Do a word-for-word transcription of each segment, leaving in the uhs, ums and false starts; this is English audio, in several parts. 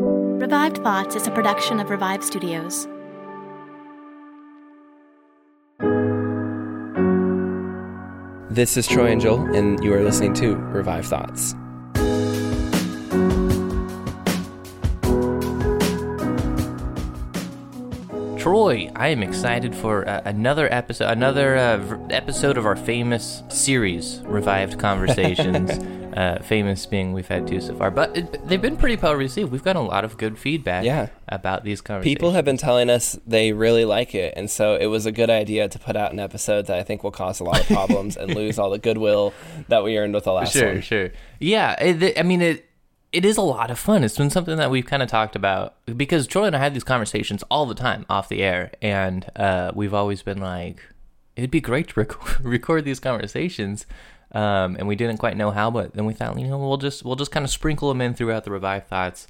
Revived Thoughts is a production of Revive Studios. This is Troy Angell, and you are listening to Revived Thoughts. Troy, I am excited for uh, another episode, another uh, v- episode of our famous series, Revived Conversations. Uh, famous being we've had two so far, but it, they've been pretty well received. We've gotten a lot of good feedback yeah. about these conversations. People have been telling us they really like it, and so it was a good idea to put out an episode that I think will cause a lot of problems and lose all the goodwill that we earned with the last sure, one. Sure, sure. Yeah, it, I mean, it it is a lot of fun. It's been something that we've kind of talked about, because Troy and I had these conversations all the time off the air, and uh, we've always been like, it'd be great to rec- record these conversations. Um, and we didn't quite know how, but then we thought, you know, we'll just we'll just kind of sprinkle them in throughout the Revive Thoughts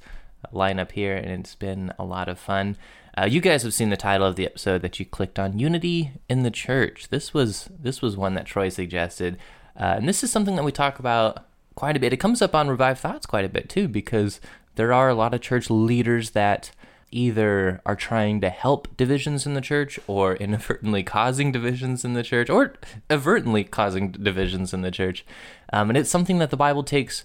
lineup here, and it's been a lot of fun. Uh, you guys have seen the title of the episode that you clicked on, Unity in the Church. This was this was one that Troy suggested, uh, and this is something that we talk about quite a bit. It comes up on Revive Thoughts quite a bit too, because there are a lot of church leaders that either are trying to help divisions in the church or inadvertently causing divisions in the church or overtly causing divisions in the church. Um, and it's something that the Bible takes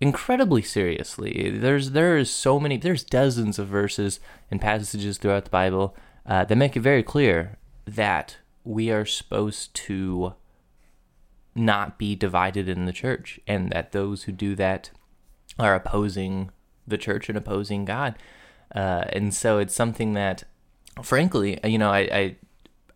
incredibly seriously. There's there is so many, there's dozens of verses and passages throughout the Bible uh, that make it very clear that we are supposed to not be divided in the church, and that those who do that are opposing the church and opposing God. Uh, and so it's something that, frankly, you know, I, I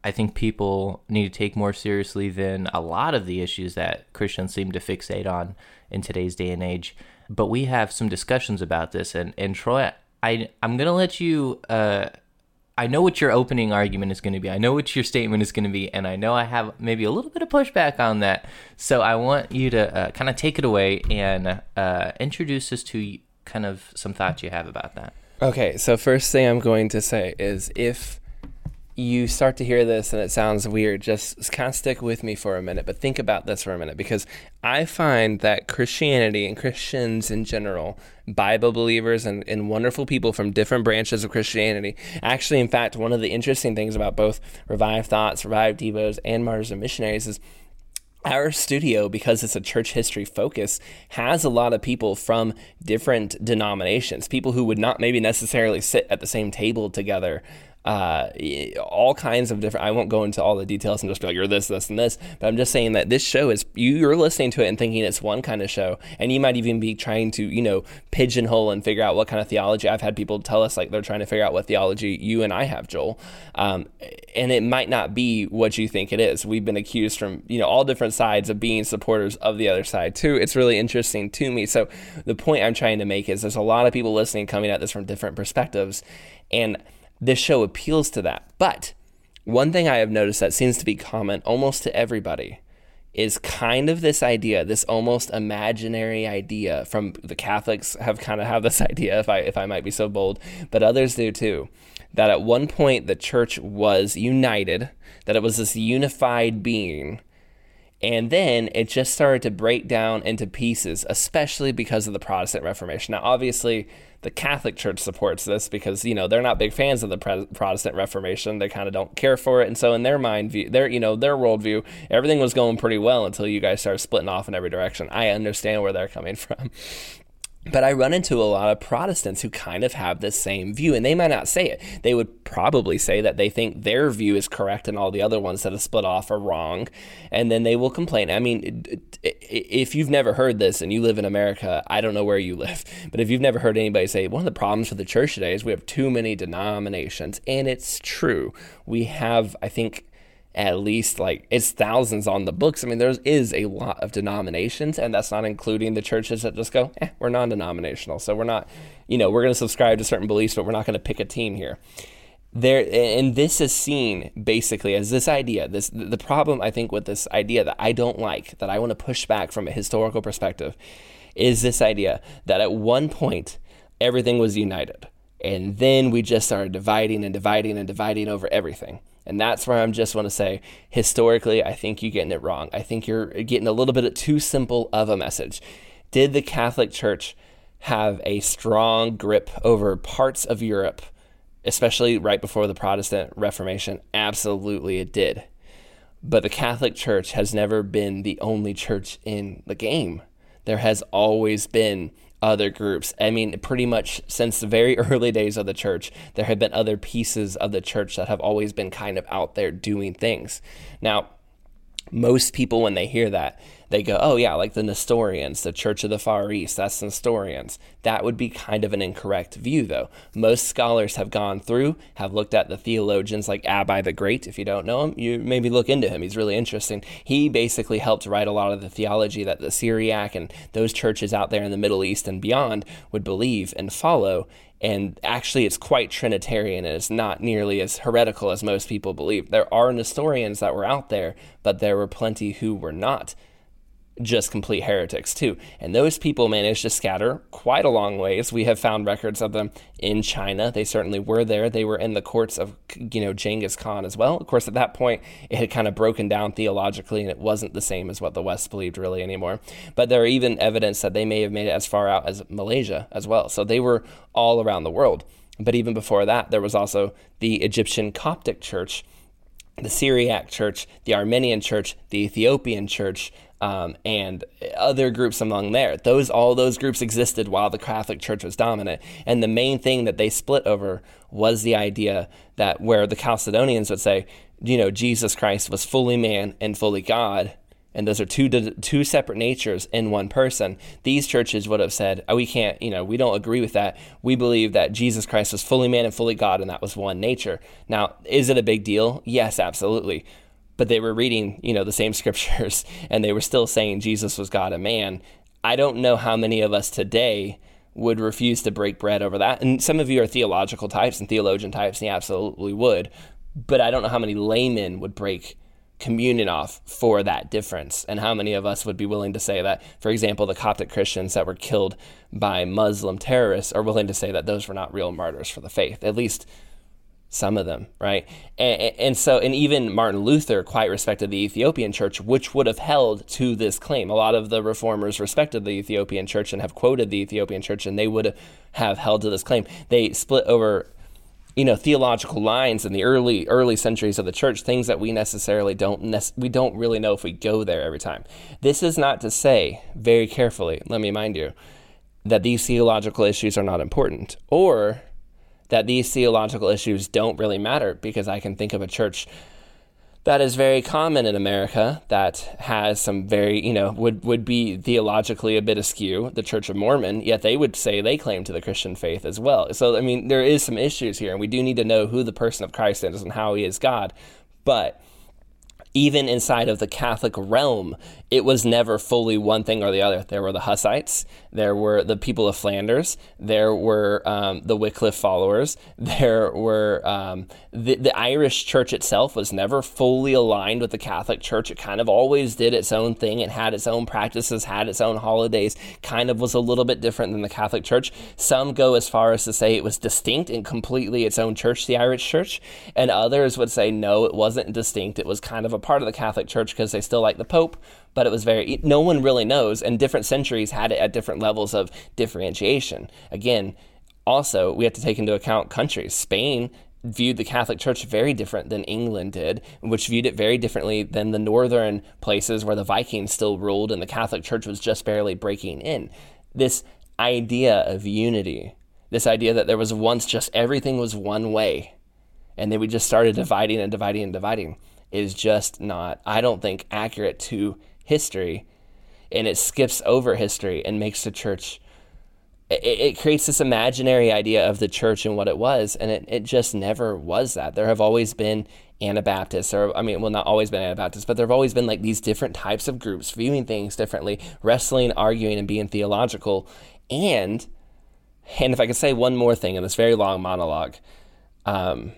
I think people need to take more seriously than a lot of the issues that Christians seem to fixate on in today's day and age. But we have some discussions about this. And, and Troy, I, I'm going to let you, uh, I know what your opening argument is going to be. I know what your statement is going to be. And I know I have maybe a little bit of pushback on that. So I want you to uh, kind of take it away and uh, introduce us to kind of some thoughts you have about that. Okay, so first thing I'm going to say is, if you start to hear this and it sounds weird, just kind of stick with me for a minute, but think about this for a minute, because I find that Christianity and Christians in general, Bible believers and, and wonderful people from different branches of Christianity, actually, in fact, one of the interesting things about both Revived Thoughts, Revived Devos, and Martyrs and Missionaries is our studio, because it's a church history focus, has a lot of people from different denominations, people who would not maybe necessarily sit at the same table together, uh, all kinds of different, I won't go into all the details and just be like, you're this, this, and this, but I'm just saying that this show is, you're listening to it and thinking it's one kind of show, and you might even be trying to, you know, pigeonhole and figure out what kind of theology. I've had people tell us, like, they're trying to figure out what theology you and I have, Joel, um, and it might not be what you think it is. We've been accused from, you know, all different sides of being supporters of the other side too. It's really interesting to me. So the point I'm trying to make is, there's a lot of people listening coming at this from different perspectives, and this show appeals to that. But one thing I have noticed that seems to be common almost to everybody is kind of this idea, this almost imaginary idea from the Catholics have kind of have this idea, if I if I might be so bold, but others do too, that at one point the church was united, that it was this unified being, and then it just started to break down into pieces, especially because of the Protestant Reformation. Now, obviously, the Catholic Church supports this because, you know, they're not big fans of the pre- Protestant Reformation. They kind of don't care for it. And so in their mind view, their, you know, their worldview, everything was going pretty well until you guys started splitting off in every direction. I understand where they're coming from. But I run into a lot of Protestants who kind of have this same view, and they might not say it. They would probably say that they think their view is correct and all the other ones that have split off are wrong, and then they will complain. I mean, if you've never heard this and you live in America, I don't know where you live, but if you've never heard anybody say, one of the problems with the church today is we have too many denominations, and it's true. We have, I think, at least like it's thousands on the books. I mean, there is a lot of denominations, and that's not including the churches that just go, eh, we're non-denominational. So we're not, you know, we're going to subscribe to certain beliefs, but we're not going to pick a team here. There, and this is seen basically as this idea, this the problem I think with this idea that I don't like, that I want to push back from a historical perspective, is this idea that at one point everything was united, and then we just started dividing and dividing and dividing over everything. And that's where I just want to say, historically, I think you're getting it wrong. I think you're getting a little bit too simple of a message. Did the Catholic Church have a strong grip over parts of Europe, especially right before the Protestant Reformation? Absolutely it did. But the Catholic Church has never been the only church in the game. There has always been other groups. I mean, pretty much since the very early days of the church, there have been other pieces of the church that have always been kind of out there doing things. Now, most people, when they hear that, they go, oh yeah, like the Nestorians, the Church of the Far East, that's Nestorians. That would be kind of an incorrect view, though. Most scholars have gone through, have looked at the theologians like Abba the Great. If you don't know him, you maybe look into him. He's really interesting. He basically helped write a lot of the theology that the Syriac and those churches out there in the Middle East and beyond would believe and follow. And actually, it's quite Trinitarian, and it's not nearly as heretical as most people believe. There are Nestorians that were out there, but there were plenty who were not just complete heretics too. And those people managed to scatter quite a long ways. We have found records of them in China. They certainly were there. They were in the courts of, you know, Genghis Khan as well. Of course, at that point, it had kind of broken down theologically, and it wasn't the same as what the West believed really anymore. But there are even evidence that they may have made it as far out as Malaysia as well. So they were all around the world. But even before that, there was also the Egyptian Coptic Church, the Syriac Church, the Armenian Church, the Ethiopian Church, Um, and other groups among there. Those, all those groups existed while the Catholic Church was dominant. And the main thing that they split over was the idea that where the Chalcedonians would say, you know, Jesus Christ was fully man and fully God, and those are two two separate natures in one person. These churches would have said, oh, we can't, you know, we don't agree with that. We believe that Jesus Christ was fully man and fully God, and that was one nature. Now, is it a big deal? Yes, absolutely. But they were reading, you know, the same scriptures, and they were still saying Jesus was God and man. I don't know how many of us today would refuse to break bread over that. And some of you are theological types and theologian types, and you absolutely would. But I don't know how many laymen would break communion off for that difference, and how many of us would be willing to say that, for example, the Coptic Christians that were killed by Muslim terrorists are willing to say that those were not real martyrs for the faith, at least some of them, right? And, and so, and even Martin Luther quite respected the Ethiopian Church, which would have held to this claim. A lot of the reformers respected the Ethiopian Church and have quoted the Ethiopian Church, and they would have held to this claim. They split over, you know, theological lines in the early, early centuries of the church, things that we necessarily don't, nec- we don't really know if we go there every time. This is not to say, very carefully, let me mind you, that these theological issues are not important, or that these theological issues don't really matter, because I can think of a church that is very common in America that has some very, you know, would, would be theologically a bit askew, the Church of Mormon, yet they would say they claim to the Christian faith as well. So, I mean, there is some issues here, and we do need to know who the person of Christ is and how he is God. But even inside of the Catholic realm, it was never fully one thing or the other. There were the Hussites, there were the people of Flanders, there were um, the Wycliffe followers, there were um, the, the Irish church itself was never fully aligned with the Catholic Church. It kind of always did its own thing and had its own practices, had its own holidays, kind of was a little bit different than the Catholic Church. Some go as far as to say it was distinct and completely its own church, the Irish church, and others would say, no, it wasn't distinct. It was kind of a part of the Catholic Church because they still like the Pope, but it was very, no one really knows, and different centuries had it at different levels of differentiation. Again, also, we have to take into account countries. Spain viewed the Catholic Church very different than England did, which viewed it very differently than the northern places where the Vikings still ruled and the Catholic Church was just barely breaking in. This idea of unity, this idea that there was once just everything was one way, and then we just started dividing and dividing and dividing, is just not, I don't think, accurate to history, and it skips over history and makes the church, it, it creates this imaginary idea of the church and what it was, and it, it just never was that. There have always been Anabaptists, or I mean, well, not always been Anabaptists, but there have always been like these different types of groups viewing things differently, wrestling, arguing, and being theological. And, and if I could say one more thing in this very long monologue, um,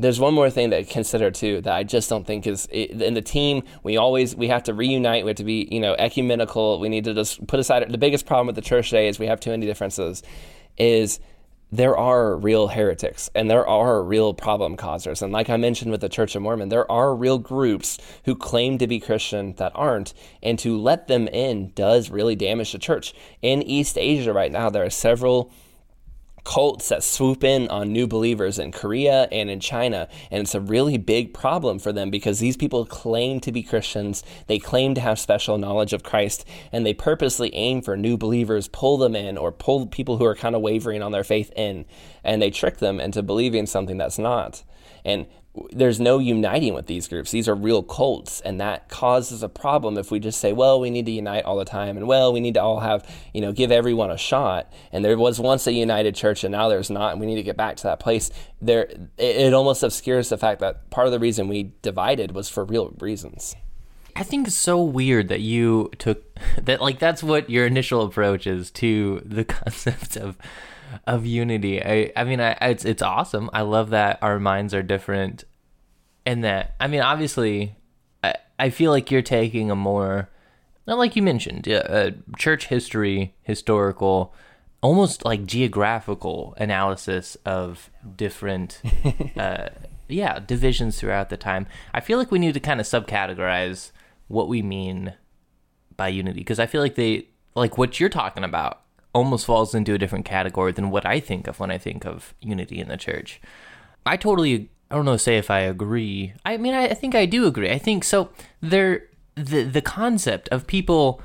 there's one more thing to consider too that I just don't think is in the team. We always, we have to reunite. We have to be, you know, ecumenical. We need to just put aside the biggest problem with the church today is we have too many differences is there are real heretics and there are real problem causers. And like I mentioned with the Church of Mormon, there are real groups who claim to be Christian that aren't, and to let them in does really damage the church. In East Asia right now, there are several cults that swoop in on new believers in Korea and in China, and it's a really big problem for them because these people claim to be Christians, they claim to have special knowledge of Christ, and they purposely aim for new believers, pull them in, or pull people who are kind of wavering on their faith in, and they trick them into believing something that's not. And there's no uniting with these groups. These are real cults, and that causes a problem if we just say, well, we need to unite all the time, and well, we need to all have, you know, give everyone a shot. And there was once a united church, and now there's not, and we need to get back to that place. There, it almost obscures the fact that part of the reason we divided was for real reasons. I think it's so weird that you took that, like, that's what your initial approach is to the concept of of unity. I, I mean, I, it's it's awesome. I love that our minds are different, and that, I mean, obviously, I, I feel like you're taking a more, not like you mentioned, uh, church history, historical, almost like geographical analysis of different, uh, yeah, divisions throughout the time. I feel like we need to kind of subcategorize what we mean by unity, because I feel like they, like what you're talking about, almost falls into a different category than what I think of when I think of unity in the church. I totally, I don't know, say if I agree. I mean, I, I think I do agree. I think so. There, the the concept of people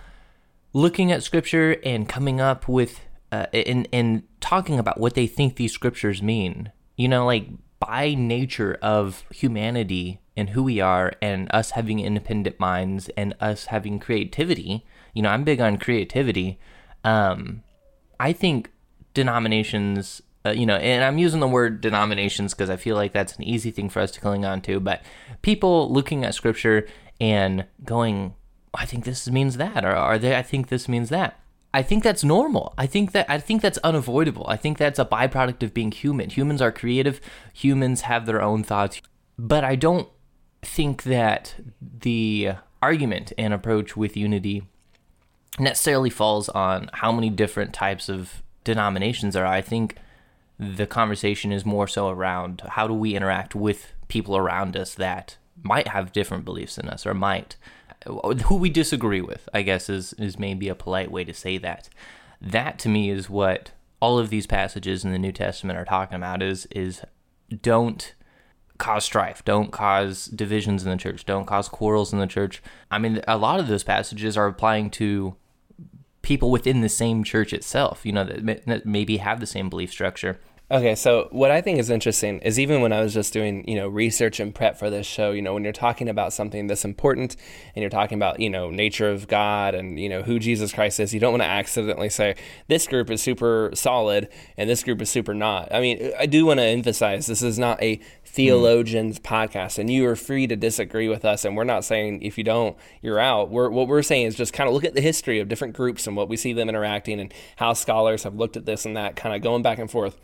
looking at scripture and coming up with, uh, and, and talking about what they think these scriptures mean, you know, like by nature of humanity and who we are and us having independent minds and us having creativity, you know, I'm big on creativity. Um, I think denominations, uh, you know, and I'm using the word denominations because I feel like that's an easy thing for us to cling on to, but people looking at scripture and going, I think this means that, or are they, I think this means that. I think that's normal. I think that, I think that's unavoidable. I think that's a byproduct of being human. Humans are creative. Humans have their own thoughts, but I don't think that the argument and approach with unity necessarily falls on how many different types of denominations there are. I think the conversation is more so around how do we interact with people around us that might have different beliefs than us, or might, who we disagree with, I guess is, is maybe a polite way to say that. That to me is what all of these passages in the New Testament are talking about, is, is don't cause strife, don't cause divisions in the church, don't cause quarrels in the church. I mean, a lot of those passages are applying to people within the same church itself, you know, that maybe have the same belief structure. Okay, so what I think is interesting is even when I was just doing, you know, research and prep for this show, you know, when you're talking about something this important and you're talking about, you know, nature of God and, you know, who Jesus Christ is, you don't want to accidentally say this group is super solid and this group is super not. I mean, I do want to emphasize this is not a theologians podcast, and you are free to disagree with us, and we're not saying if you don't you're out. We're, what we're saying is just kind of look at the history of different groups and what we see them interacting and how scholars have looked at this and that, kind of going back and forth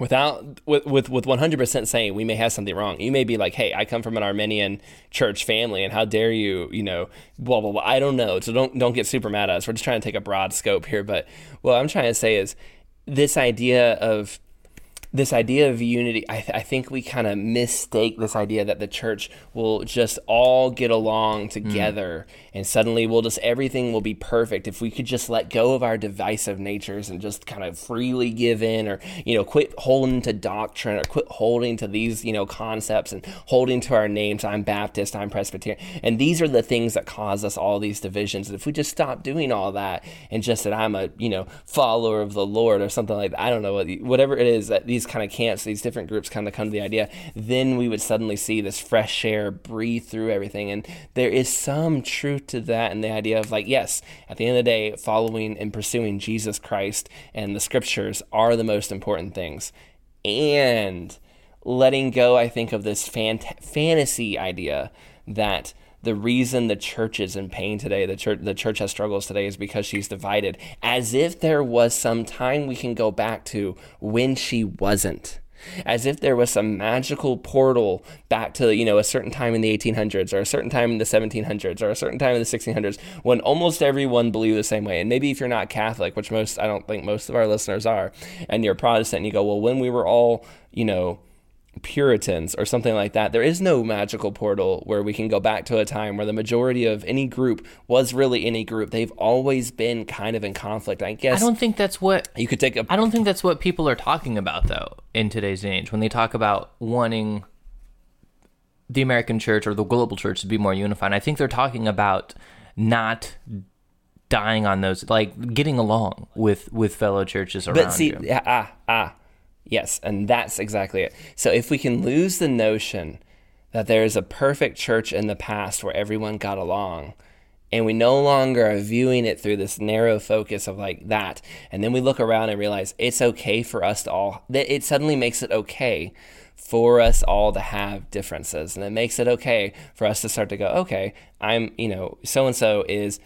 without with with, with one hundred percent saying we may have something wrong. You may be like, hey, I come from an Armenian church family, and how dare you, you know, blah blah blah. I don't know, so don't don't get super mad at us. We're just trying to take a broad scope here, but what I'm trying to say is this idea of This idea of unity, I, th- I think we kind of mistake this idea that the church will just all get along together mm. and suddenly we'll just, everything will be perfect if we could just let go of our divisive natures and just kind of freely give in, or, you know, quit holding to doctrine or quit holding to these, you know, concepts and holding to our names. I'm Baptist, I'm Presbyterian. And these are the things that cause us all these divisions. And if we just stop doing all that and just that I'm a, you know, follower of the Lord or something like that, I don't know, what whatever it is that these kind of camps, these different groups kind of come to the idea, then we would suddenly see this fresh air breathe through everything. And there is some truth to that, and the idea of like, yes, at the end of the day, following and pursuing Jesus Christ and the scriptures are the most important things. And letting go, I think, of this fant- fantasy idea that the reason the church is in pain today, the church, the church has struggles today, is because she's divided, as if there was some time we can go back to when she wasn't, as if there was some magical portal back to, you know, a certain time in the eighteen hundreds or a certain time in the seventeen hundreds or a certain time in the sixteen hundreds when almost everyone believed the same way. And maybe if you're not Catholic, which most, I don't think most of our listeners are, and you're Protestant and you go, well, when we were all, you know, Puritans or something like that. There is no magical portal where we can go back to a time where the majority of any group was really any group. They've always been kind of in conflict. I guess I don't think that's what you could take a, I don't think that's what people are talking about though in today's age when they talk about wanting the American church or the global church to be more unified. I think they're talking about not dying on those, like getting along with, with fellow churches around. But see, you. ah ah Yes, and that's exactly it. So if we can lose the notion that there is a perfect church in the past where everyone got along, and we no longer are viewing it through this narrow focus of like that, and then we look around and realize it's okay for us to all, it suddenly makes it okay for us all to have differences, and it makes it okay for us to start to go, okay, I'm, you know, so-and-so is,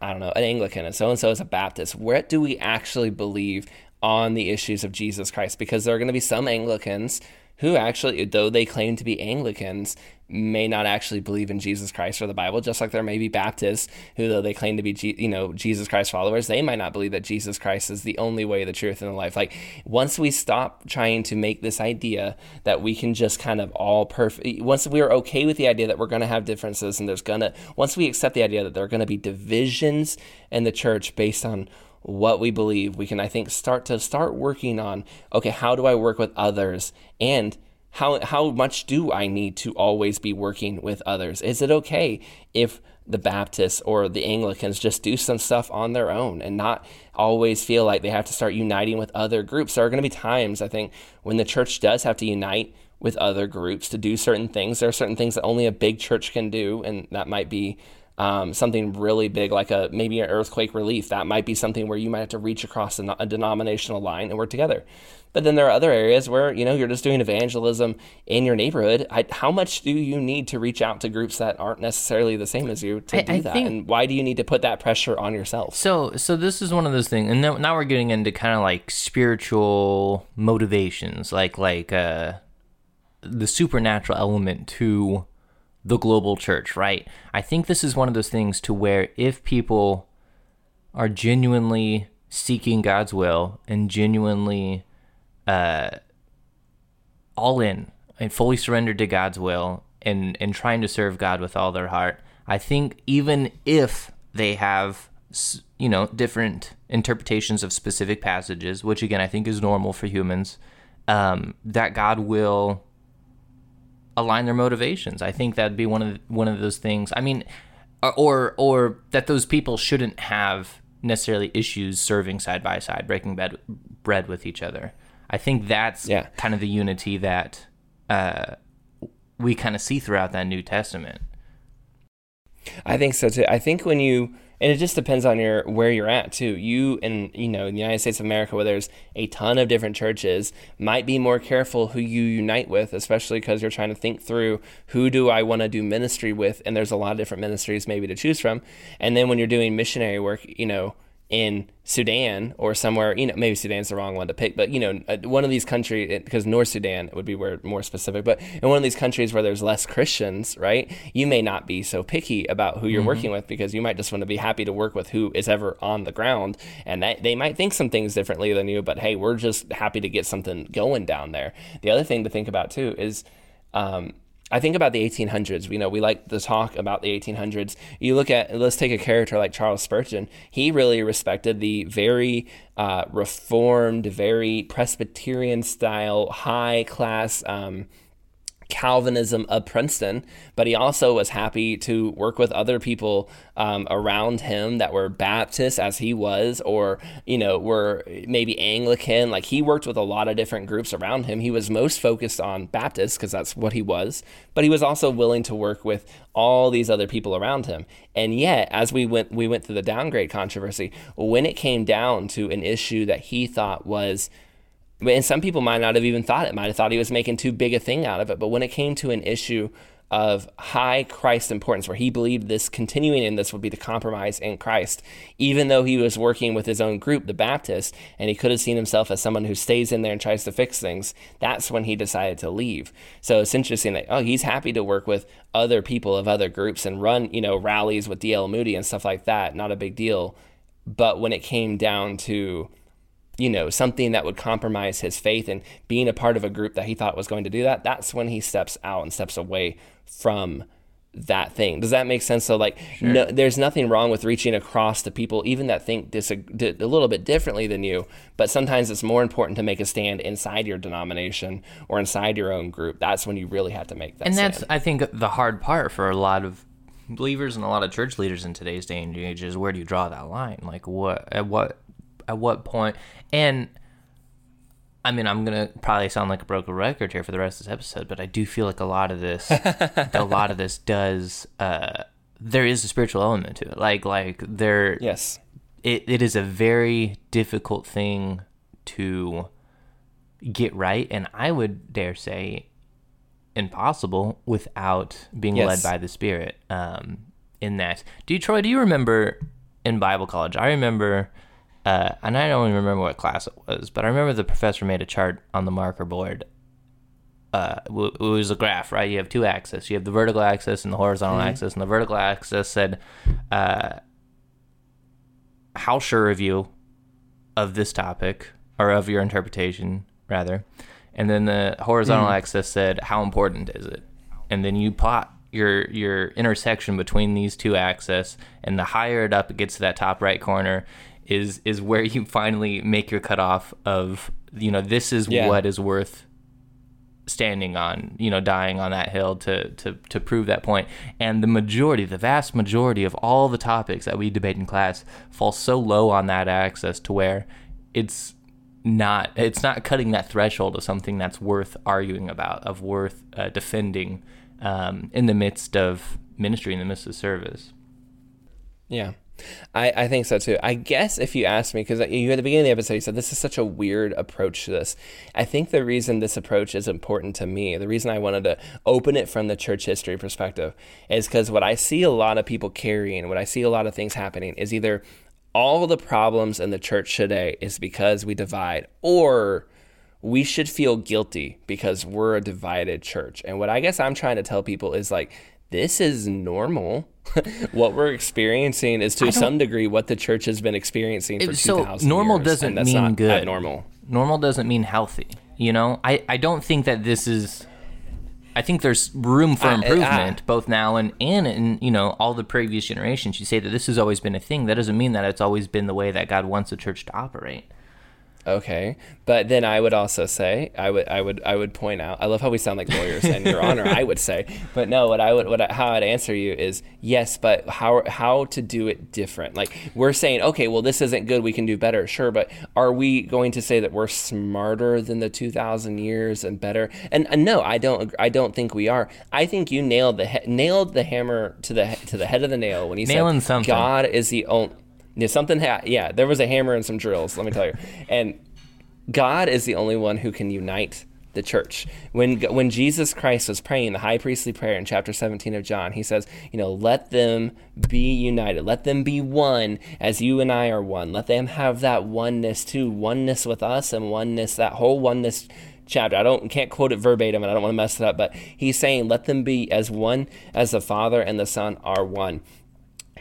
I don't know, an Anglican, and so-and-so is a Baptist. What do we actually believe on the issues of Jesus Christ? Because there are going to be some Anglicans who actually, though they claim to be Anglicans, may not actually believe in Jesus Christ or the Bible, just like there may be Baptists who, though they claim to be, you know, Jesus Christ followers, they might not believe that Jesus Christ is the only way, the truth, and the life. Like, once we stop trying to make this idea that we can just kind of all perfect, once we are okay with the idea that we're going to have differences and there's going to, once we accept the idea that there are going to be divisions in the church based on what we believe, we can, I think, start to start working on, okay, how do I work with others? And how how much do I need to always be working with others? Is it okay if the Baptists or the Anglicans just do some stuff on their own and not always feel like they have to start uniting with other groups? There are going to be times, I think, when the church does have to unite with other groups to do certain things. There are certain things that only a big church can do, and that might be Um, something really big, like a maybe an earthquake relief. That might be something where you might have to reach across a, a denominational line and work together. But then there are other areas where, you know, you're just doing evangelism in your neighborhood. I, how much do you need to reach out to groups that aren't necessarily the same as you to I, do I that? Think, and why do you need to put that pressure on yourself? So, so this is one of those things, and now, now we're getting into kind of like spiritual motivations, like like uh, the supernatural element to the global church, right? I think this is one of those things to where if people are genuinely seeking God's will and genuinely uh, all in and fully surrendered to God's will and, and trying to serve God with all their heart, I think even if they have, you know, different interpretations of specific passages, which again, I think is normal for humans, um, that God will align their motivations. I think that'd be one of the, one of those things. I mean, or or that those people shouldn't have necessarily issues serving side by side, breaking bed, bread with each other. I think that's yeah. kind of the unity that uh, we kind of see throughout that New Testament. I think so too. I think when you, and it just depends on your where you're at too. You in you know in the United States of America, where there's a ton of different churches, might be more careful who you unite with, especially because you're trying to think through who do I want to do ministry with, and there's a lot of different ministries maybe to choose from. And then when you're doing missionary work, you know, in Sudan or somewhere, you know, maybe Sudan's the wrong one to pick, but you know, one of these countries, because North Sudan would be where more specific, but in one of these countries where there's less Christians, right? You may not be so picky about who you're mm-hmm. working with, because you might just want to be happy to work with who is ever on the ground, and that they might think some things differently than you, but hey, we're just happy to get something going down there. The other thing to think about too is, um, I think about the eighteen hundreds. You know, we like to talk about the eighteen hundreds. You look at, let's take a character like Charles Spurgeon. He really respected the very uh, reformed, very Presbyterian style, high class um, Calvinism of Princeton, but he also was happy to work with other people um, around him that were Baptist as he was, or, you know, were maybe Anglican. Like, he worked with a lot of different groups around him. He was most focused on Baptist because that's what he was, but he was also willing to work with all these other people around him. And yet, as we went, we went through the downgrade controversy, when it came down to an issue that he thought was And some people might not have even thought it, might have thought he was making too big a thing out of it. But when it came to an issue of high Christ importance, where he believed this continuing in this would be the compromise in Christ, even though he was working with his own group, the Baptists, and he could have seen himself as someone who stays in there and tries to fix things, that's when he decided to leave. So it's interesting that, oh, he's happy to work with other people of other groups and run, you know, rallies with D L Moody and stuff like that, not a big deal. But when it came down to, you know, something that would compromise his faith and being a part of a group that he thought was going to do that, that's when he steps out and steps away from that thing. Does that make sense? So like, sure. No, there's nothing wrong with reaching across to people even that think disagree, a little bit differently than you, but sometimes it's more important to make a stand inside your denomination or inside your own group. That's when you really have to make that and stand. That's, I think, the hard part for a lot of believers and a lot of church leaders in today's day and age is, where do you draw that line? Like, what, at what, at what point? And I mean, I'm going to probably sound like a broken record here for the rest of this episode, but I do feel like a lot of this, a lot of this does, uh, there is a spiritual element to it. Like, like there, yes, it, it is a very difficult thing to get right. And I would dare say impossible without being yes. led by the Spirit. Um, in that, do you, Troy, do you remember in Bible college? I remember, Uh, and I don't even remember what class it was, but I remember the professor made a chart on the marker board. Uh, it was a graph, right? You have two axes. You have the vertical axis and the horizontal mm-hmm. axis, and the vertical axis said, uh, how sure of you of this topic, or of your interpretation, rather. And then the horizontal mm-hmm. axis said, how important is it? And then you plot your your intersection between these two axes, and the higher it up it gets to that top right corner, is is where you finally make your cutoff of, you know, this is yeah. what is worth standing on, you know, dying on that hill to, to, to prove that point. And the majority, the vast majority of all the topics that we debate in class fall so low on that axis to where it's not, it's not cutting that threshold of something that's worth arguing about, of worth uh, defending um, in the midst of ministry, in the midst of service. Yeah. I, I think so too. I guess if you asked me, because you at the beginning of the episode, you said this is such a weird approach to this. I think the reason this approach is important to me, the reason I wanted to open it from the church history perspective, is because what I see a lot of people carrying, what I see a lot of things happening, is either all the problems in the church today is because we divide, or we should feel guilty because we're a divided church. And what I guess I'm trying to tell people is like, this is normal. What we're experiencing is to some degree what the church has been experiencing for so two thousand years. So normal doesn't mean not good. Abnormal. Normal doesn't mean healthy. You know, I, I don't think that this is, I think there's room for improvement I, I, I, both now and, and in, you know, all the previous generations. You say that this has always been a thing. That doesn't mean that it's always been the way that God wants the church to operate. Okay, but then I would also say I would I would I would point out. I love how we sound like lawyers, and Your Honor. I would say, but no. What I would what I, how I'd answer you is yes, but how how to do it different? Like we're saying, okay, well this isn't good. We can do better, sure. But are we going to say that we're smarter than the two thousand years and better? And, and no, I don't. I don't think we are. I think you nailed the he- nailed the hammer to the to the head of the nail when you said something. God is the only. Yeah, something ha- yeah, there was a hammer and some drills, let me tell you. And God is the only one who can unite the church. When when Jesus Christ was praying the high priestly prayer in chapter seventeen of John, he says, you know, let them be united. Let them be one as you and I are one. Let them have that oneness too, oneness with us and oneness, that whole oneness chapter. I don't can't quote it verbatim and I don't want to mess it up, but he's saying, let them be as one as the Father and the Son are one.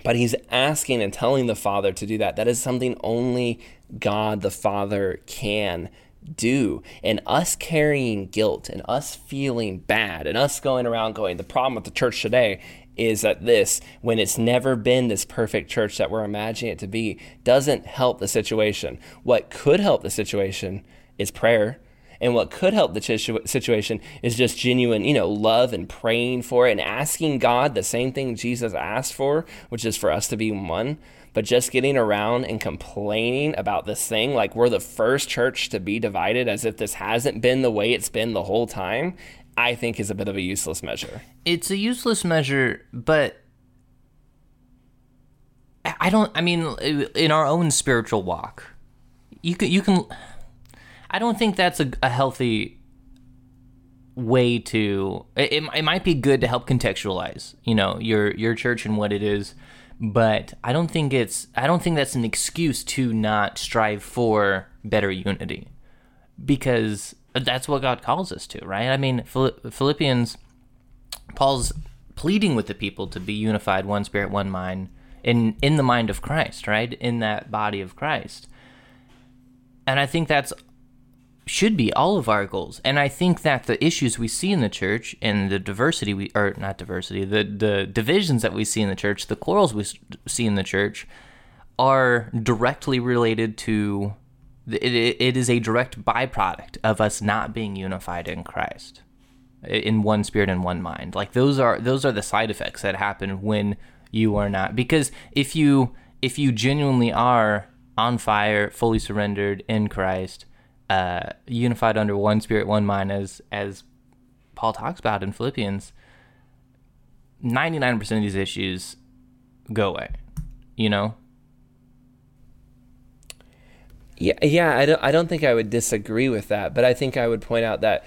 But he's asking and telling the Father to do that. That is something only God the Father can do. And us carrying guilt and us feeling bad and us going around going, the problem with the church today is that this, when it's never been this perfect church that we're imagining it to be, doesn't help the situation. What could help the situation is prayer. And what could help the situ- situation is just genuine, you know, love and praying for it and asking God the same thing Jesus asked for, which is for us to be one. But just getting around and complaining about this thing, like we're the first church to be divided as if this hasn't been the way it's been the whole time, I think is a bit of a useless measure. It's a useless measure, but I don't, I mean, in our own spiritual walk, you can, you can... I don't think that's a, a healthy way to. It, it might be good to help contextualize, you know, your your church and what it is, but I don't think it's. I don't think that's an excuse to not strive for better unity, because that's what God calls us to, right? I mean, Philippians, Paul's pleading with the people to be unified, one spirit, one mind, in in the mind of Christ, right? In that body of Christ. And I think that's should be all of our goals. And I think that the issues we see in the church and the diversity we or not diversity, the the divisions that we see in the church, the quarrels we see in the church, are directly related to. It, it is a direct byproduct of us not being unified in Christ, in one spirit and one mind. Like those are those are the side effects that happen when you are not. Because if you if you genuinely are on fire, fully surrendered in Christ, uh, unified under one spirit, one mind, as as Paul talks about in Philippians, ninety-nine percent of these issues go away. You know. Yeah, yeah, I don't, I don't think I would disagree with that, but I think I would point out that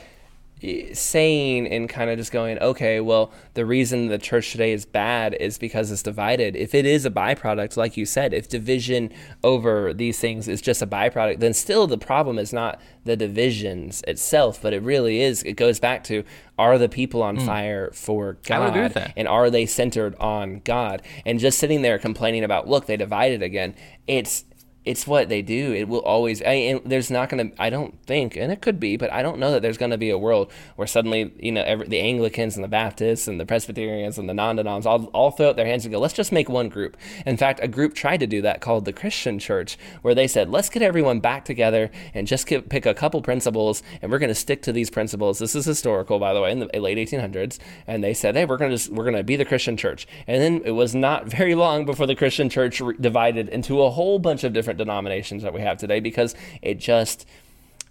saying and kind of just going, okay, well, the reason the church today is bad is because it's divided. If it is a byproduct, like you said, if division over these things is just a byproduct, then still the problem is not the divisions itself, but it really is. It goes back to, are the people on mm. fire for God? I would agree with that. And are they centered on God? And just sitting there complaining about, look, they divided again, it's It's what they do. It will always. I, and there's not going to. I don't think, and it could be, but I don't know that there's going to be a world where suddenly, you know, every, the Anglicans and the Baptists and the Presbyterians and the non-denoms all all throw out their hands and go, let's just make one group. In fact, a group tried to do that called the Christian Church, where they said, let's get everyone back together and just get, pick a couple principles, and we're going to stick to these principles. This is historical, by the way, in the late eighteen hundreds. And they said, hey, we're going to we're going to be the Christian Church. And then it was not very long before the Christian Church re- divided into a whole bunch of different denominations that we have today, because it just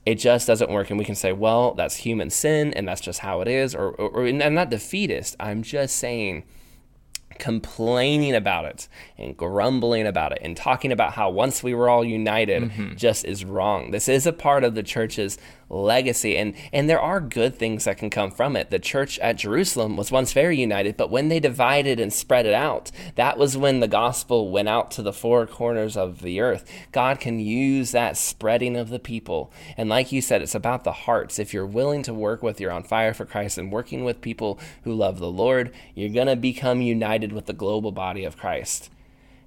it just doesn't work. And we can say, well, that's human sin and that's just how it is, or, or, or and I'm not defeatist, I'm just saying complaining about it and grumbling about it and talking about how once we were all united mm-hmm. just is wrong. This is a part of the church's legacy, and and there are good things that can come from it. The church at Jerusalem was once very united, but when they divided and spread it out, that was when the gospel went out to the four corners of the earth. God can use that spreading of the people, and like you said, it's about the hearts. If you're willing to work with, you're on fire for Christ and working with people who love the Lord, you're gonna become united with the global body of Christ.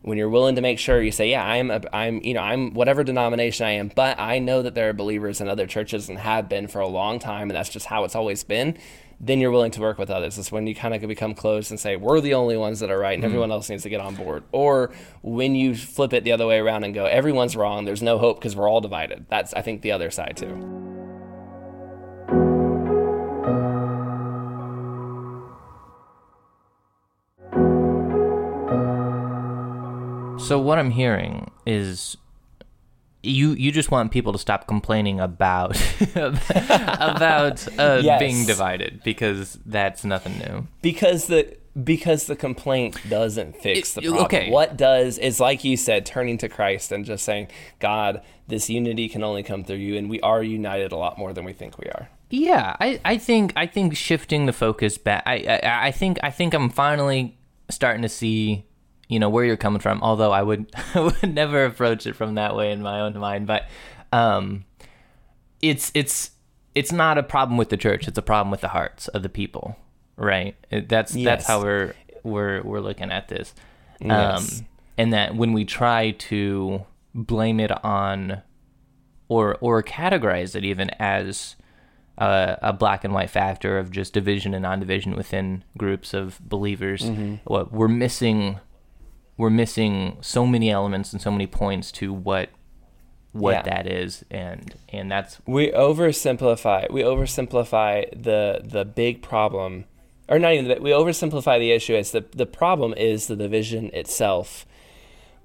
When you're willing to make sure you say, yeah, I'm, a, I'm, you know, I'm whatever denomination I am, but I know that there are believers in other churches and have been for a long time, and that's just how it's always been. Then you're willing to work with others. It's when you kind of become closed and say, we're the only ones that are right, and mm-hmm. everyone else needs to get on board. Or when you flip it the other way around and go, everyone's wrong, there's no hope because we're all divided. That's, I think, the other side too. So what I'm hearing is you you just want people to stop complaining about about uh, yes. being divided, because that's nothing new. Because the because the complaint doesn't fix it, the problem. Okay. What does is, like you said, turning to Christ and just saying, God, this unity can only come through you, and we are united a lot more than we think we are. Yeah, I, I think I think shifting the focus back. I, I I think I think I'm finally starting to see, you know, where you're coming from, although I would I would never approach it from that way in my own mind. But um, it's it's it's not a problem with the church; it's a problem with the hearts of the people, right? It, that's yes. that's how we're we're we're looking at this, um, yes. and that when we try to blame it on, or or categorize it even as a, a black and white factor of just division and non-division within groups of believers, mm-hmm. what we're missing. We're missing so many elements and so many points to what what yeah. that is, and and that's we oversimplify. We oversimplify the the big problem, or not even the, we oversimplify the issue as the the problem is the division itself.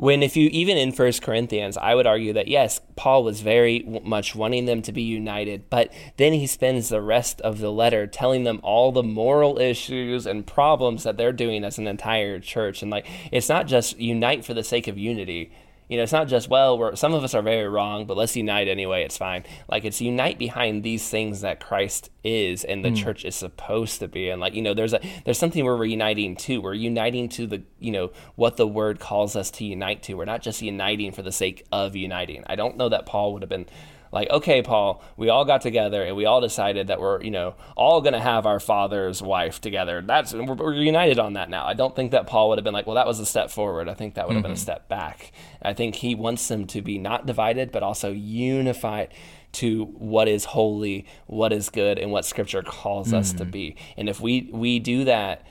When if you, even in First Corinthians, I would argue that, yes, Paul was very much wanting them to be united, but then he spends the rest of the letter telling them all the moral issues and problems that they're doing as an entire church. And like, it's not just unite for the sake of unity. You know, it's not just, well, we're, some of us are very wrong, but let's unite anyway, it's fine. Like, it's unite behind these things that Christ is and the mm. church is supposed to be. And, like, you know, there's a there's something where we're uniting to. We're uniting to the, you know, what the word calls us to unite to. We're not just uniting for the sake of uniting. I don't know that Paul would have been like, okay, Paul, we all got together and we all decided that we're, you know, all going to have our father's wife together. That's we're, we're united on that now. I don't think that Paul would have been like, well, that was a step forward. I think that would have mm-hmm. been a step back. I think he wants them to be not divided, but also unified to what is holy, what is good, and what Scripture calls mm-hmm. us to be. And if we, we do that,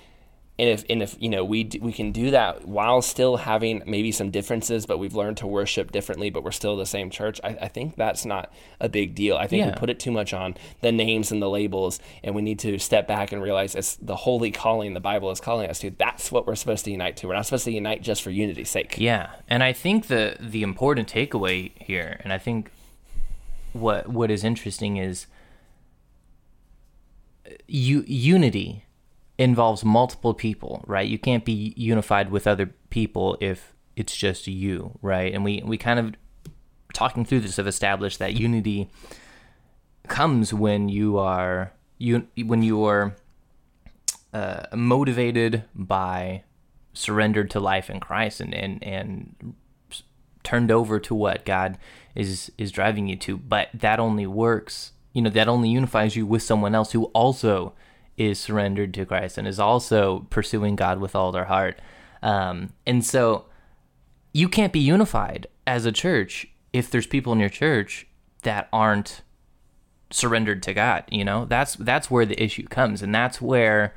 And if, and if you know, we we can do that while still having maybe some differences, but we've learned to worship differently, but we're still the same church, I, I think that's not a big deal. I think yeah. we put it too much on the names and the labels, and we need to step back and realize it's the holy calling the Bible is calling us to. That's what we're supposed to unite to. We're not supposed to unite just for unity's sake. Yeah, and I think the, the important takeaway here, and I think what what is interesting is u- unity involves multiple people, right? You can't be unified with other people if it's just you, right? And we, we kind of, talking through this, have established that unity comes when you are you when you are uh, motivated by, surrendered to life in Christ, and and and turned over to what God is is driving you to. But that only works, you know, that only unifies you with someone else who also is surrendered to Christ and is also pursuing God with all their heart. Um, and so you can't be unified as a church if there's people in your church that aren't surrendered to God, you know? That's that's where the issue comes, and that's where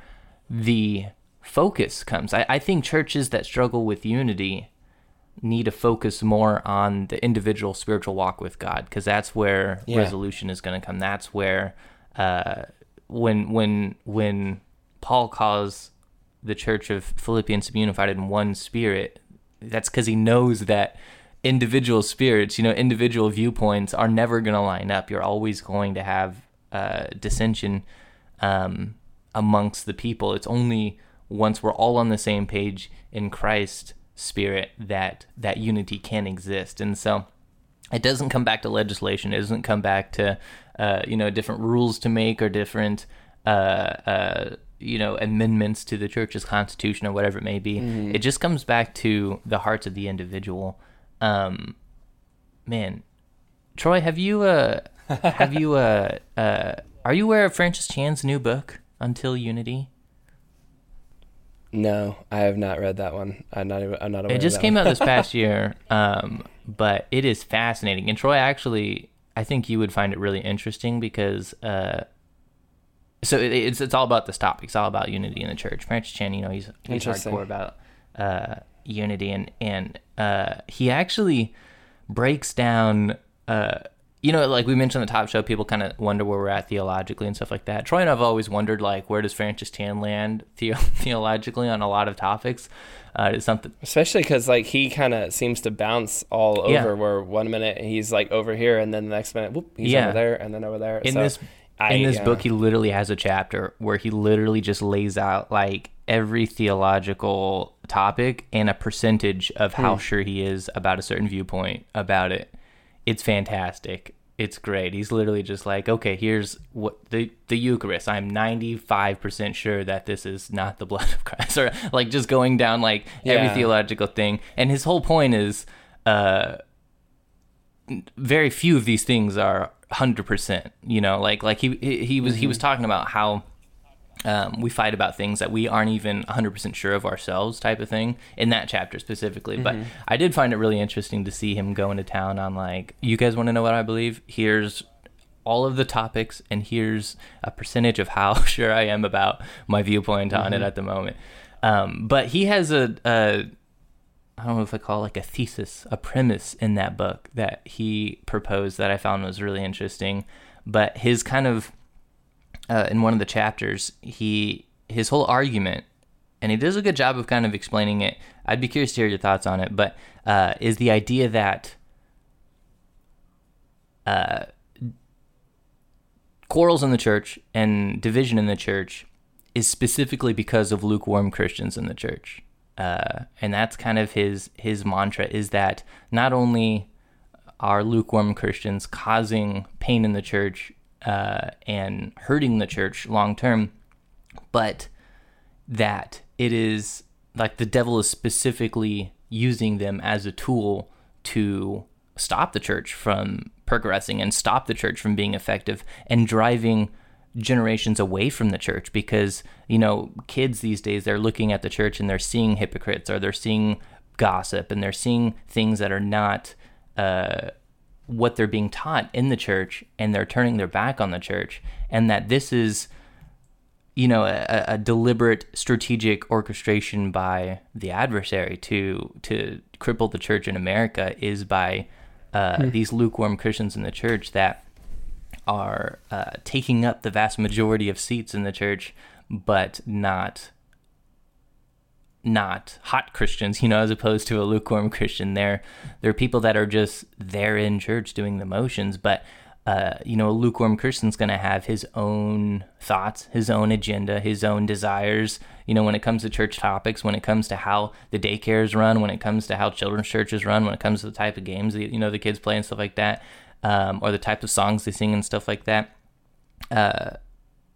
the focus comes. I, I think churches that struggle with unity need to focus more on the individual spiritual walk with God, because that's where yeah. resolution is going to come. That's where... Uh, When when when Paul calls the church of Philippians to be unified in one spirit, that's because he knows that individual spirits, you know, individual viewpoints are never going to line up. You're always going to have uh, dissension um, amongst the people. It's only once we're all on the same page in Christ's spirit that that unity can exist. And so it doesn't come back to legislation. It doesn't come back to uh, you know, different rules to make or different uh, uh, you know, amendments to the church's constitution or whatever it may be. Mm. It just comes back to the hearts of the individual. Um, man, Troy, have you uh, have you uh, uh, are you aware of Francis Chan's new book, Until Unity? No, I have not read that one. I'm not. I'm not aware. It just of that came one. out this past year. Um, But it is fascinating. And Troy, actually, I think you would find it really interesting because, uh, so it, it's it's all about this topic. It's all about unity in the church. Francis Chan, you know, he's, he's hardcore about uh, unity. And, and uh, he actually breaks down, uh, you know, like we mentioned on the top show, people kind of wonder where we're at theologically and stuff like that. Troy and I have always wondered, like, where does Francis Chan land the- theologically on a lot of topics? Uh, something. Especially because, like, he kind of seems to bounce all over. Yeah. Where one minute he's like over here, and then the next minute, whoop, he's yeah. over there, and then over there. In so this, I, in this yeah. book, he literally has a chapter where he literally just lays out like every theological topic and a percentage of how hmm. sure he is about a certain viewpoint about it. It's fantastic. It's great. He's literally just like, okay, here's what the the Eucharist. I'm ninety-five percent sure that this is not the blood of Christ, or like just going down like yeah. every theological thing. And his whole point is, uh, very few of these things are one hundred percent. You know, like like he he, he was mm-hmm. he was talking about how um, we fight about things that we aren't even one hundred percent sure of ourselves, type of thing, in that chapter specifically. Mm-hmm. But I did find it really interesting to see him go into town on, like, you guys want to know what I believe? Here's all of the topics, and here's a percentage of how sure I am about my viewpoint on mm-hmm. it at the moment. Um, but he has a, a, I don't know if I call it like a thesis, a premise in that book that he proposed that I found was really interesting. But his kind of, Uh, in one of the chapters, he his whole argument, and he does a good job of kind of explaining it. I'd be curious to hear your thoughts on it, but uh, is the idea that uh, quarrels in the church and division in the church is specifically because of lukewarm Christians in the church. Uh, and that's kind of his his mantra, is that not only are lukewarm Christians causing pain in the church uh, and hurting the church long term, but that it is like the devil is specifically using them as a tool to stop the church from progressing and stop the church from being effective and driving generations away from the church. Because, you know, kids these days, they're looking at the church and they're seeing hypocrites, or they're seeing gossip, and they're seeing things that are not uh, what they're being taught in the church, and they're turning their back on the church. And that this is, you know, a, a deliberate strategic orchestration by the adversary to to cripple the church in America is by uh, mm. these lukewarm Christians in the church that are uh, taking up the vast majority of seats in the church, but not not hot Christians, you know, as opposed to a lukewarm Christian. They're, they're people that are just there in church doing the motions, but Uh, you know, a lukewarm Christian's going to have his own thoughts, his own agenda, his own desires, you know, when it comes to church topics, when it comes to how the daycares run, when it comes to how children's churches run, when it comes to the type of games, you know, the kids play and stuff like that, um, or the type of songs they sing and stuff like that. Uh,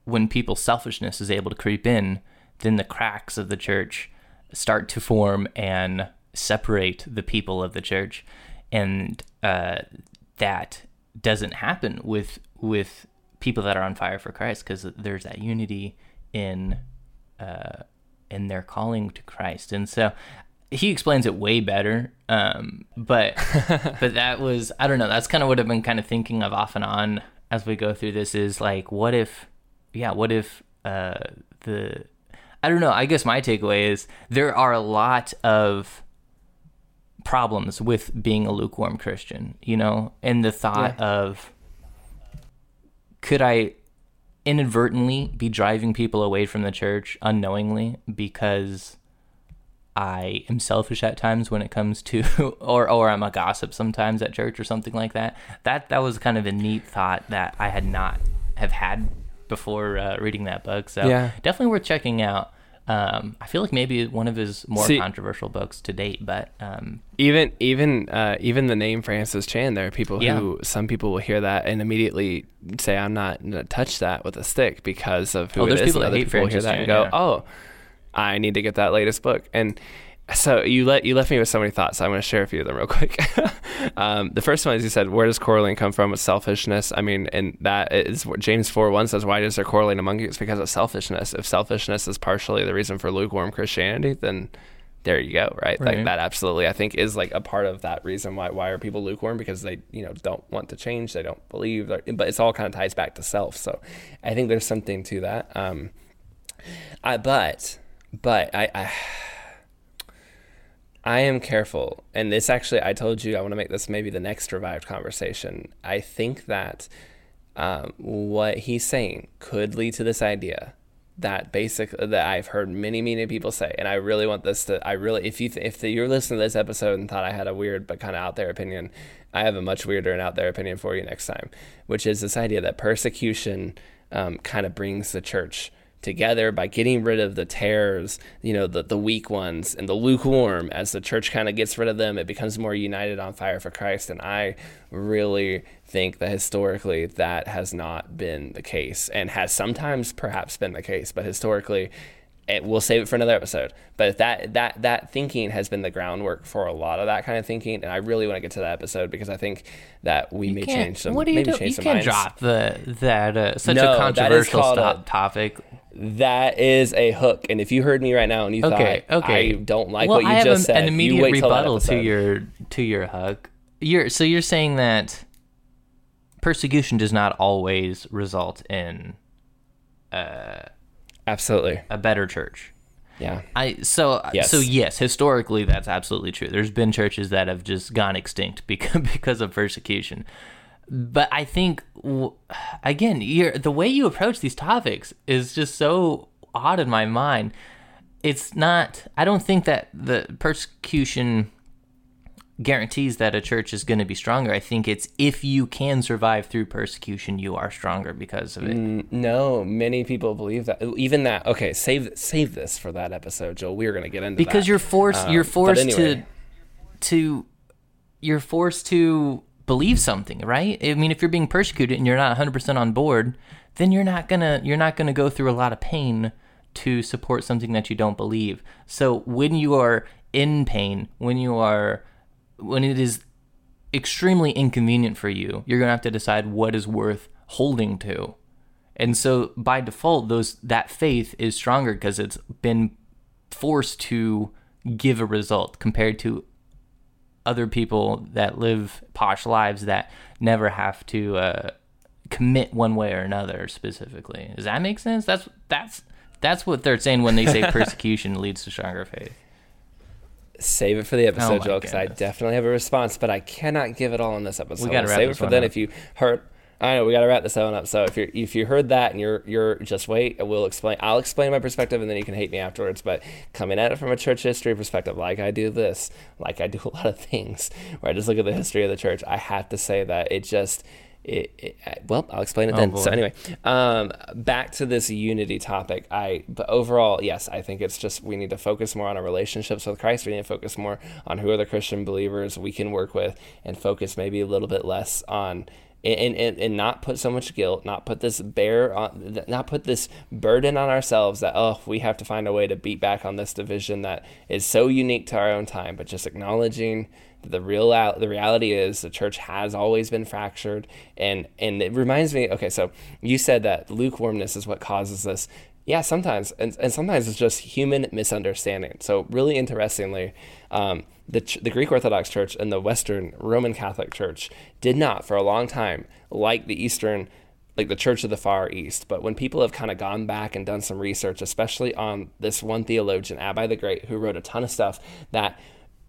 when people's selfishness is able to creep in, then the cracks of the church start to form and separate the people of the church. And uh, that doesn't happen with with people that are on fire for Christ, because there's that unity in uh, in their calling to Christ. And so he explains it way better. Um, but but that was, I don't know, that's kind of what I've been kind of thinking of off and on as we go through this, is like, what if, yeah, what if uh, the, I don't know, I guess my takeaway is there are a lot of problems with being a lukewarm Christian, you know, and the thought yeah. of, could I inadvertently be driving people away from the church unknowingly because I am selfish at times when it comes to, or or I'm a gossip sometimes at church or something like that. That that was kind of a neat thought that I had not have had before uh, reading that book. So yeah. definitely worth checking out. Um, I feel like maybe one of his more See, controversial books to date, but um, even even uh, even the name Francis Chan, there are people yeah. who, some people will hear that and immediately say, "I'm not gonna touch that with a stick," because of who oh, it is. People and other people Francis hear that Chan, and go, yeah. "Oh, I need to get that latest book." And so you let you left me with so many thoughts. So I'm going to share a few of them real quick. um, the first one is, you said, where does quarreling come from? It's selfishness. I mean, and that is what James four one says, why is there quarreling among you? It's because of selfishness. If selfishness is partially the reason for lukewarm Christianity, then there you go, right? right? Like that absolutely, I think, is like a part of that reason why why are people lukewarm, because they, you know, don't want to change. They don't believe, but it's all kind of ties back to self. So I think there's something to that. Um, I But, but I... I I am careful, and this actually, I told you I want to make this maybe the next Revived conversation. I think that um, what he's saying could lead to this idea that basically, that I've heard many, many people say, and I really want this to, I really, if, you th- if the, you're listening to this episode and thought I had a weird but kind of out there opinion, I have a much weirder and out there opinion for you next time, which is this idea that persecution um, kind of brings the church together by getting rid of the tares, you know, the, the weak ones and the lukewarm. As the church kind of gets rid of them, it becomes more united on fire for Christ. And I really think that historically that has not been the case, and has sometimes perhaps been the case, but historically, it, we'll save it for another episode. But that that that thinking has been the groundwork for a lot of that kind of thinking, and I really want to get to that episode because I think that we you may change some. What do you do? You can't drop the that uh, such no, a controversial a, topic. That is a hook, and if you heard me right now and you okay, thought okay. I don't like well, what you I have just a, said, an immediate you wait rebuttal till that to your to your hook. You're so you're saying that persecution does not always result in. Uh, Absolutely. A better church. Yeah. I so yes. so yes, historically that's absolutely true. There's been churches that have just gone extinct because because of persecution. But I think again, you're, the way you approach these topics is just so odd in my mind. It's not I don't think that the persecution guarantees that a church is going to be stronger. I think it's if you can survive through persecution, you are stronger because of it. Mm, no, many people believe that. Even that. Okay, save save this for that episode, Joel. We are going to get into because that. Because you're forced. Um, you're forced anyway. to to you're forced to believe something, right? I mean, if you're being persecuted and you're not one hundred percent on board, then you're not gonna you're not gonna go through a lot of pain to support something that you don't believe. So when you are in pain, when you are when it is extremely inconvenient for you, you're going to have to decide what is worth holding to. And so by default, those that faith is stronger because it's been forced to give a result compared to other people that live posh lives that never have to uh, commit one way or another specifically. Does that make sense? That's that's that's what they're saying when they say persecution leads to stronger faith. Save it for the episode, oh Joel, because I definitely have a response, but I cannot give it all in this episode. We gotta wrap save this it for one then. Up. If you heard, I know we gotta wrap this one up. So if you if you heard that and you're you're just wait, we'll explain. I'll explain my perspective, and then you can hate me afterwards. But coming at it from a church history perspective, like I do this, like I do a lot of things, where I just look at the history of the church, I have to say that it just. It, it, well, I'll explain it then. Oh, so anyway, um, back to this unity topic. I, but overall, yes, I think it's just we need to focus more on our relationships with Christ. We need to focus more on who are the Christian believers we can work with, and focus maybe a little bit less on and and, and not put so much guilt, not put this bear, on, not put this burden on ourselves that oh we have to find a way to beat back on this division that is so unique to our own time, but just acknowledging. The real the reality is the church has always been fractured, and and it reminds me. Okay, so you said that lukewarmness is what causes this. Yeah, sometimes, and, and sometimes it's just human misunderstanding. So really interestingly, um, the the Greek Orthodox Church and the Western Roman Catholic Church did not, for a long time, like the Eastern. Like the Church of the Far East. But when people have kind of gone back and done some research, especially on this one theologian, Abba the Great, who wrote a ton of stuff that.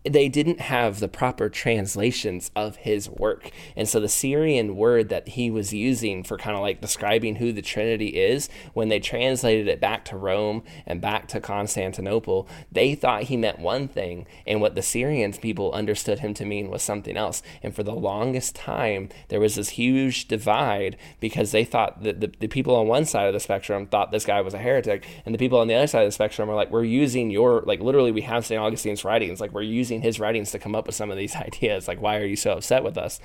They didn't have the proper translations of his work. And so the Syrian word that he was using for kind of like describing who the Trinity is, when they translated it back to Rome and back to Constantinople, they thought he meant one thing. And what the Syrian people understood him to mean was something else. And for the longest time, there was this huge divide because they thought that the, the people on one side of the spectrum thought this guy was a heretic. And the people on the other side of the spectrum were like, we're using your, like literally we have Saint Augustine's writings. Like we're using his writings to come up with some of these ideas. Like, why are you so upset with us?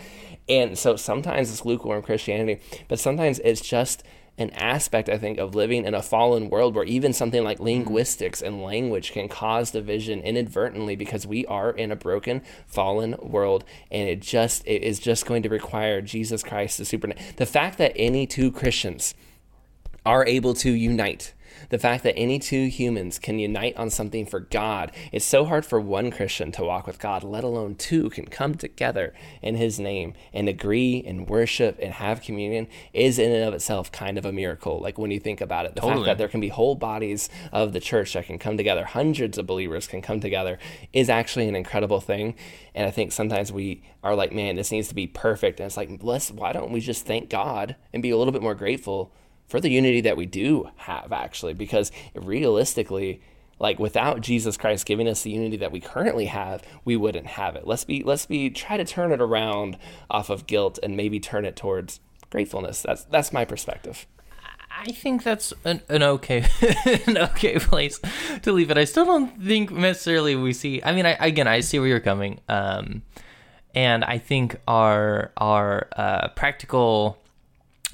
And so sometimes it's lukewarm Christianity, but sometimes it's just an aspect, I think, of living in a fallen world where even something like linguistics and language can cause division inadvertently because we are in a broken, fallen world, and it just it is just going to require Jesus Christ to super. The fact that any two Christians are able to unite. The fact that any two humans can unite on something for God. It's so hard for one Christian to walk with God, let alone two can come together in his name and agree and worship and have communion is in and of itself kind of a miracle. Like when you think about it, the totally. Fact that there can be whole bodies of the church that can come together, hundreds of believers can come together is actually an incredible thing. And I think sometimes we are like, man, this needs to be perfect. And it's like, let's, why don't we just thank God and be a little bit more grateful for the unity that we do have, actually, because realistically, like without Jesus Christ giving us the unity that we currently have, we wouldn't have it. Let's be, let's be, try to turn it around off of guilt and maybe turn it towards gratefulness. That's that's my perspective. I think that's an, an okay, an okay place to leave it. I still don't think necessarily we see. I mean, I, again, I see where you're coming, um, and I think our our uh, practical.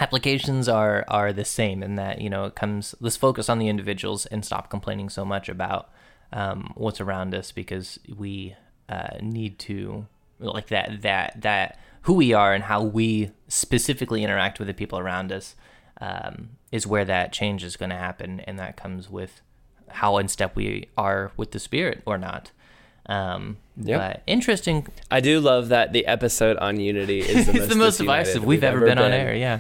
Applications are are the same in that, you know, it comes, let's focus on the individuals and stop complaining so much about um, what's around us, because we uh, need to, like that, that, that who we are and how we specifically interact with the people around us um, is where that change is going to happen. And that comes with how in step we are with the Spirit or not. Um, yep. But interesting. I do love that the episode on unity is the, it's most, the most divisive we've, we've ever been, been on air. Yeah.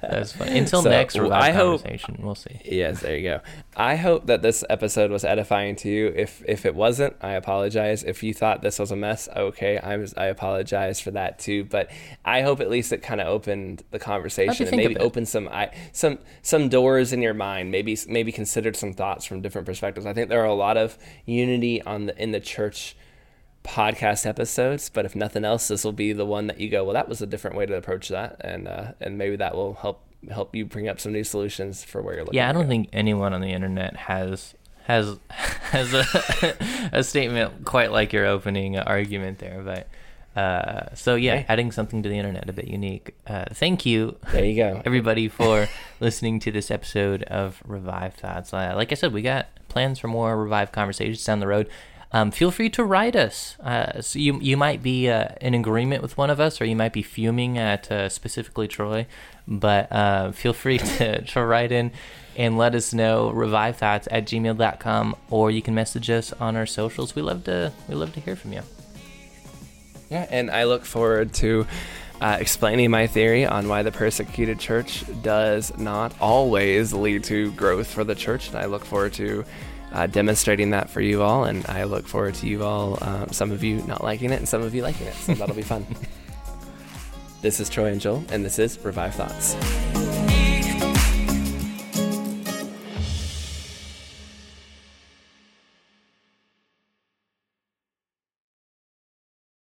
That was fun. Until so, next Revive Conversation, hope, we'll see. Yes, there you go. I hope that this episode was edifying to you. If if it wasn't, I apologize. If you thought this was a mess, okay, I was, I apologize for that too. But I hope at least it kind of opened the conversation and maybe opened some I, some some doors in your mind. Maybe maybe considered some thoughts from different perspectives. I think there are a lot of unity on the, in the church podcast episodes, but if nothing else, this will be the one that you go, well, that was a different way to approach that, and uh, and maybe that will help help you bring up some new solutions for where you're looking. Yeah, I don't go. think anyone on the internet has has has a, a statement quite like your opening argument there, but. Uh, so yeah, okay. Adding something to the internet, a bit unique. Uh, thank you. There you go. Everybody for listening to this episode of Revive Thoughts. Uh, like I said, we got plans for more Revive Conversations down the road. Um, feel free to write us. Uh, so you, you might be, uh, in agreement with one of us, or you might be fuming at, uh, specifically Troy, but, uh, feel free to, to write in and let us know, revive thoughts at gmail dot com, or you can message us on our socials. We love to, we love to hear from you. Yeah, and I look forward to uh, explaining my theory on why the persecuted church does not always lead to growth for the church, and I look forward to uh, demonstrating that for you all, and I look forward to you all, um, some of you not liking it and some of you liking it, so that'll be fun. This is Troy and Joel, and this is Revive Thoughts.